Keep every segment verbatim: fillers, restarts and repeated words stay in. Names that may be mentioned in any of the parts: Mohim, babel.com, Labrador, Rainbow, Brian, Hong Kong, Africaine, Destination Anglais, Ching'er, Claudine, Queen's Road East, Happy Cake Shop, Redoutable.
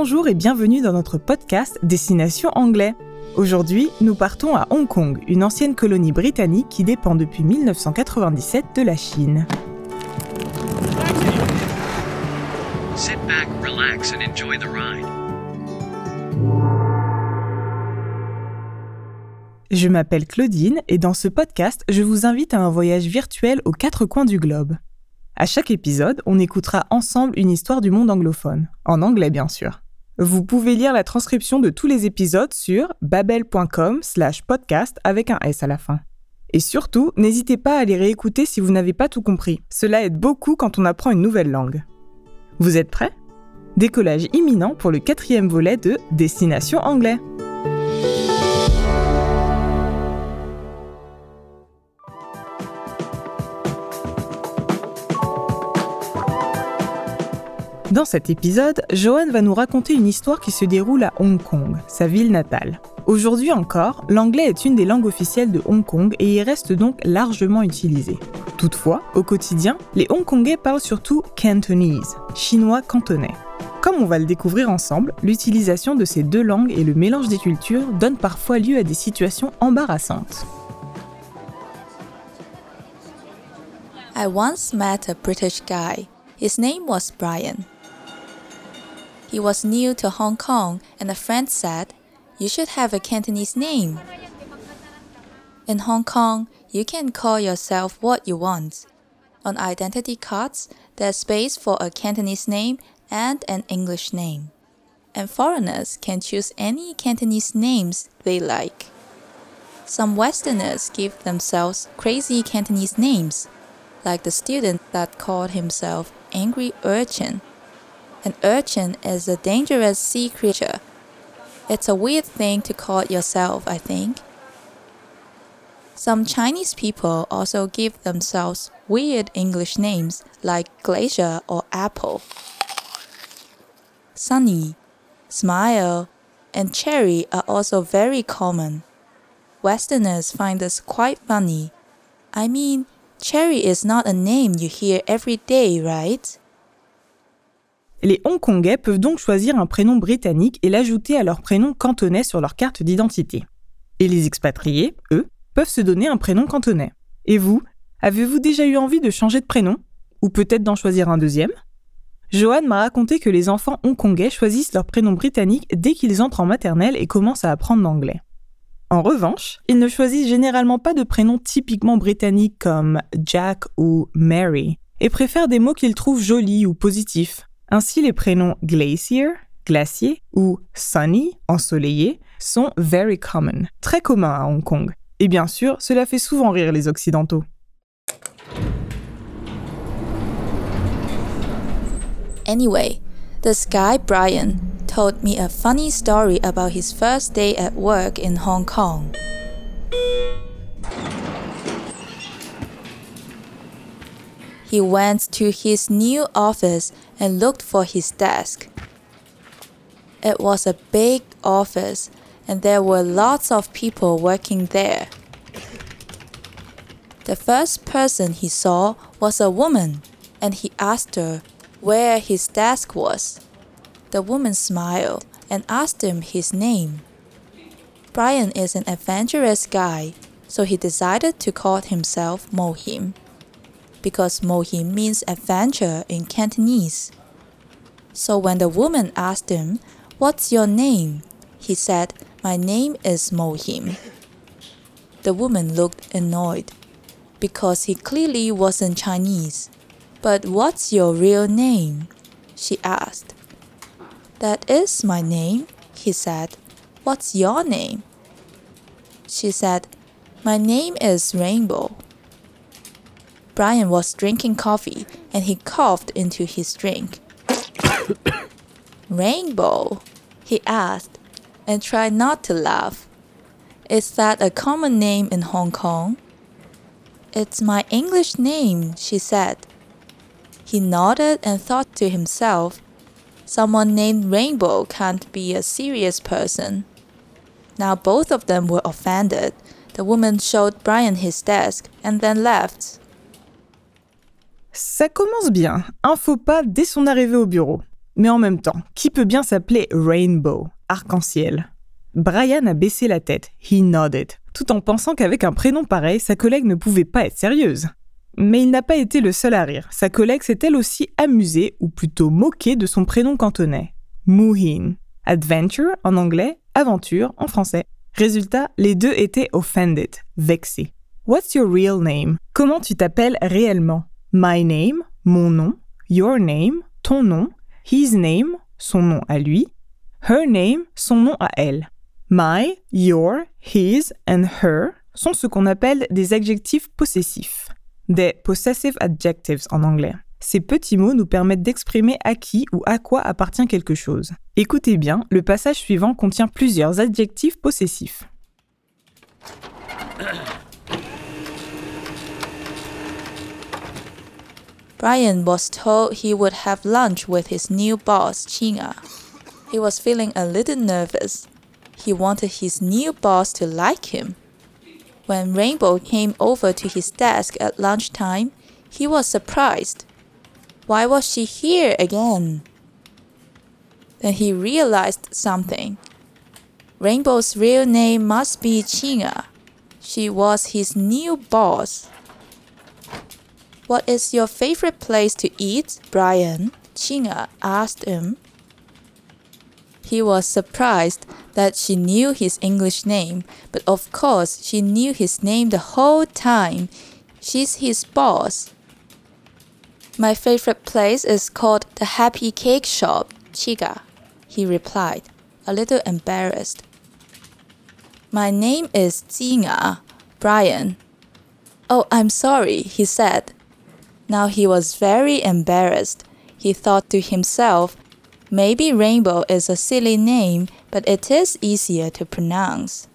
Bonjour et bienvenue dans notre podcast Destination Anglais. Aujourd'hui, nous partons à Hong Kong, une ancienne colonie britannique qui dépend depuis dix-neuf cent quatre-vingt-dix-sept de la Chine. Sit back, relax and enjoy the ride. Je m'appelle Claudine et dans ce podcast, je vous invite à un voyage virtuel aux quatre coins du globe. À chaque épisode, on écoutera ensemble une histoire du monde anglophone, en anglais bien sûr. Vous pouvez lire la transcription de tous les épisodes sur babel.com slash podcast avec un S à la fin. Et surtout, n'hésitez pas à les réécouter si vous n'avez pas tout compris. Cela aide beaucoup quand on apprend une nouvelle langue. Vous êtes prêts ? Décollage imminent pour le quatrième volet de Destination Anglais. Dans cet épisode, Joanne va nous raconter une histoire qui se déroule à Hong Kong, sa ville natale. Aujourd'hui encore, l'anglais est une des langues officielles de Hong Kong et il reste donc largement utilisé. Toutefois, au quotidien, les Hongkongais parlent surtout cantonese, chinois cantonais. Comme on va le découvrir ensemble, l'utilisation de ces deux langues et le mélange des cultures donnent parfois lieu à des situations embarrassantes. I once met a British guy. His name was Brian. He was new to Hong Kong, and a friend said, "You should have a Cantonese name. In Hong Kong, you can call yourself what you want. On identity cards, there's space for a Cantonese name and an English name. And foreigners can choose any Cantonese names they like. Some Westerners give themselves crazy Cantonese names, like the student that called himself Angry Urchin. An urchin is a dangerous sea creature. It's a weird thing to call yourself, I think. Some Chinese people also give themselves weird English names like glacier or apple. Sunny, smile, and cherry are also very common. Westerners find this quite funny. I mean, cherry is not a name you hear every day, right? Les Hongkongais peuvent donc choisir un prénom britannique et l'ajouter à leur prénom cantonais sur leur carte d'identité. Et les expatriés, eux, peuvent se donner un prénom cantonais. Et vous, avez-vous déjà eu envie de changer de prénom ? Ou peut-être d'en choisir un deuxième ? Joanne m'a raconté que les enfants hongkongais choisissent leur prénom britannique dès qu'ils entrent en maternelle et commencent à apprendre l'anglais. En revanche, ils ne choisissent généralement pas de prénoms typiquement britanniques comme Jack ou Mary, et préfèrent des mots qu'ils trouvent jolis ou positifs. Ainsi, les prénoms glacier, glacier ou sunny, ensoleillé, sont very common, très communs à Hong Kong. Et bien sûr, cela fait souvent rire les Occidentaux. Anyway, this guy Brian told me a funny story about his first day at work in Hong Kong. He went to his new office and looked for his desk. It was a big office, and there were lots of people working there. The first person he saw was a woman, and he asked her where his desk was. The woman smiled and asked him his name. Brian is an adventurous guy, so he decided to call himself Mohim, because Mohim means adventure in Cantonese. So when the woman asked him, "What's your name?" he said, "My name is Mohim." The woman looked annoyed, because he clearly wasn't Chinese. "But what's your real name?" she asked. "That is my name," he said. "What's your name?" She said, "My name is Rainbow." Brian was drinking coffee, and he coughed into his drink. "Rainbow?" he asked, and tried not to laugh. "Is that a common name in Hong Kong?" "It's my English name," she said. He nodded and thought to himself, "Someone named Rainbow can't be a serious person." Now both of them were offended. The woman showed Brian his desk and then left. Ça commence bien, un faux pas dès son arrivée au bureau. Mais en même temps, qui peut bien s'appeler Rainbow, arc-en-ciel ? Brian a baissé la tête, he nodded, tout en pensant qu'avec un prénom pareil, sa collègue ne pouvait pas être sérieuse. Mais il n'a pas été le seul à rire, sa collègue s'est elle aussi amusée, ou plutôt moquée de son prénom cantonais, Mohim. Adventure en anglais, aventure en français. Résultat, les deux étaient offended, vexés. What's your real name ? Comment tu t'appelles réellement ? My name, mon nom, your name, ton nom, his name, son nom à lui, her name, son nom à elle. My, your, his and her sont ce qu'on appelle des adjectifs possessifs, des possessive adjectives en anglais. Ces petits mots nous permettent d'exprimer à qui ou à quoi appartient quelque chose. Écoutez bien, le passage suivant contient plusieurs adjectifs possessifs. Brian was told he would have lunch with his new boss, Ching'er. He was feeling a little nervous. He wanted his new boss to like him. When Rainbow came over to his desk at lunchtime, he was surprised. Why was she here again? Then he realized something. Rainbow's real name must be Ching'er. She was his new boss. What is your favorite place to eat, Brian? Ching'er asked him. He was surprised that she knew his English name, but of course she knew his name the whole time. She's his boss. My favorite place is called the Happy Cake Shop, Ching'er, he replied, a little embarrassed. My name is Ching'er, Brian. Oh, I'm sorry, he said. Now he was very embarrassed. He thought to himself, maybe Rainbow is a silly name, but it is easier to pronounce.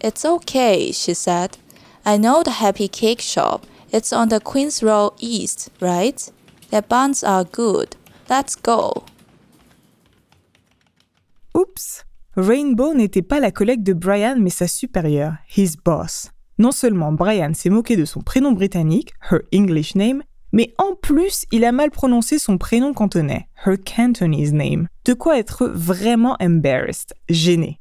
It's okay, she said. I know the Happy Cake Shop. It's on the Queen's Road East, right? Their buns are good. Let's go. Oups! Rainbow n'était pas la collègue de Brian, mais sa supérieure, his boss. Non seulement Brian s'est moqué de son prénom britannique, her English name, mais en plus, il a mal prononcé son prénom cantonais, her Cantonese name. De quoi être vraiment embarrassed, gêné.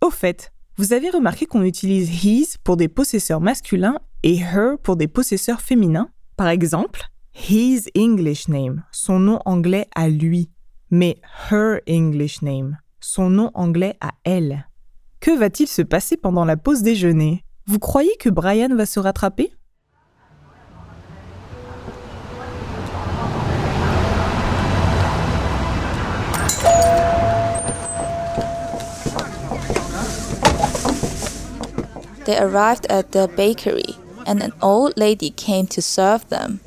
Au fait, vous avez remarqué qu'on utilise his pour des possesseurs masculins et her pour des possesseurs féminins ? Par exemple, his English name, son nom anglais à lui, mais her English name, son nom anglais à elle. Que va-t-il se passer pendant la pause déjeuner ? Vous croyez que Brian va se rattraper ? They arrived at the bakery, and an old lady came to serve them.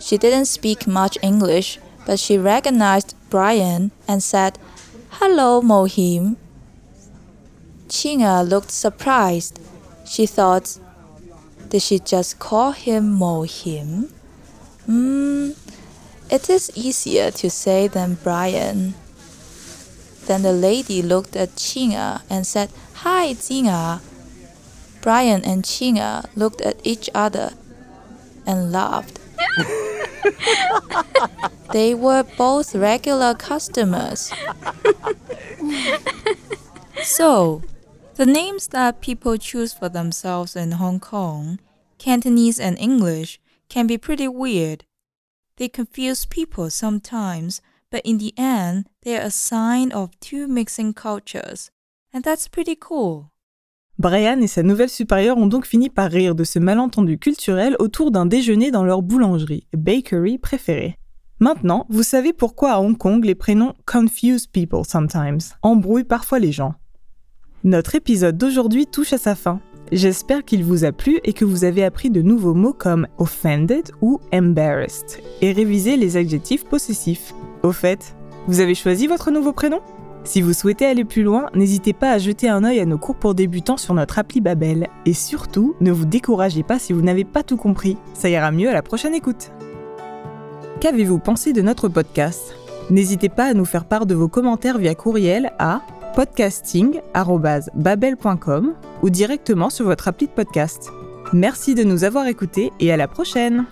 She didn't speak much English, but she recognized Brian and said, "Hello, Mohim." Ching'er looked surprised. She thought, did she just call him Mohim? Hmm, it is easier to say than Brian. Then the lady looked at Ching'er and said, Hi, Ching'er. Brian and Ching'er looked at each other and laughed. They were both regular customers. So, the names that people choose for themselves in Hong Kong, Cantonese and English, can be pretty weird. They confuse people sometimes, but in the end, they are a sign of two mixing cultures, and that's pretty cool. Brian et sa nouvelle supérieure ont donc fini par rire de ce malentendu culturel autour d'un déjeuner dans leur boulangerie, bakery préférée. Maintenant, vous savez pourquoi à Hong Kong les prénoms confuse people sometimes, embrouillent parfois les gens. Notre épisode d'aujourd'hui touche à sa fin. J'espère qu'il vous a plu et que vous avez appris de nouveaux mots comme « offended » ou « embarrassed » et révisé les adjectifs possessifs. Au fait, vous avez choisi votre nouveau prénom ? Si vous souhaitez aller plus loin, n'hésitez pas à jeter un œil à nos cours pour débutants sur notre appli Babel. Et surtout, ne vous découragez pas si vous n'avez pas tout compris. Ça ira mieux à la prochaine écoute. Qu'avez-vous pensé de notre podcast ? N'hésitez pas à nous faire part de vos commentaires via courriel à podcasting arobase babel point com ou directement sur votre appli de podcast. Merci de nous avoir écoutés et à la prochaine!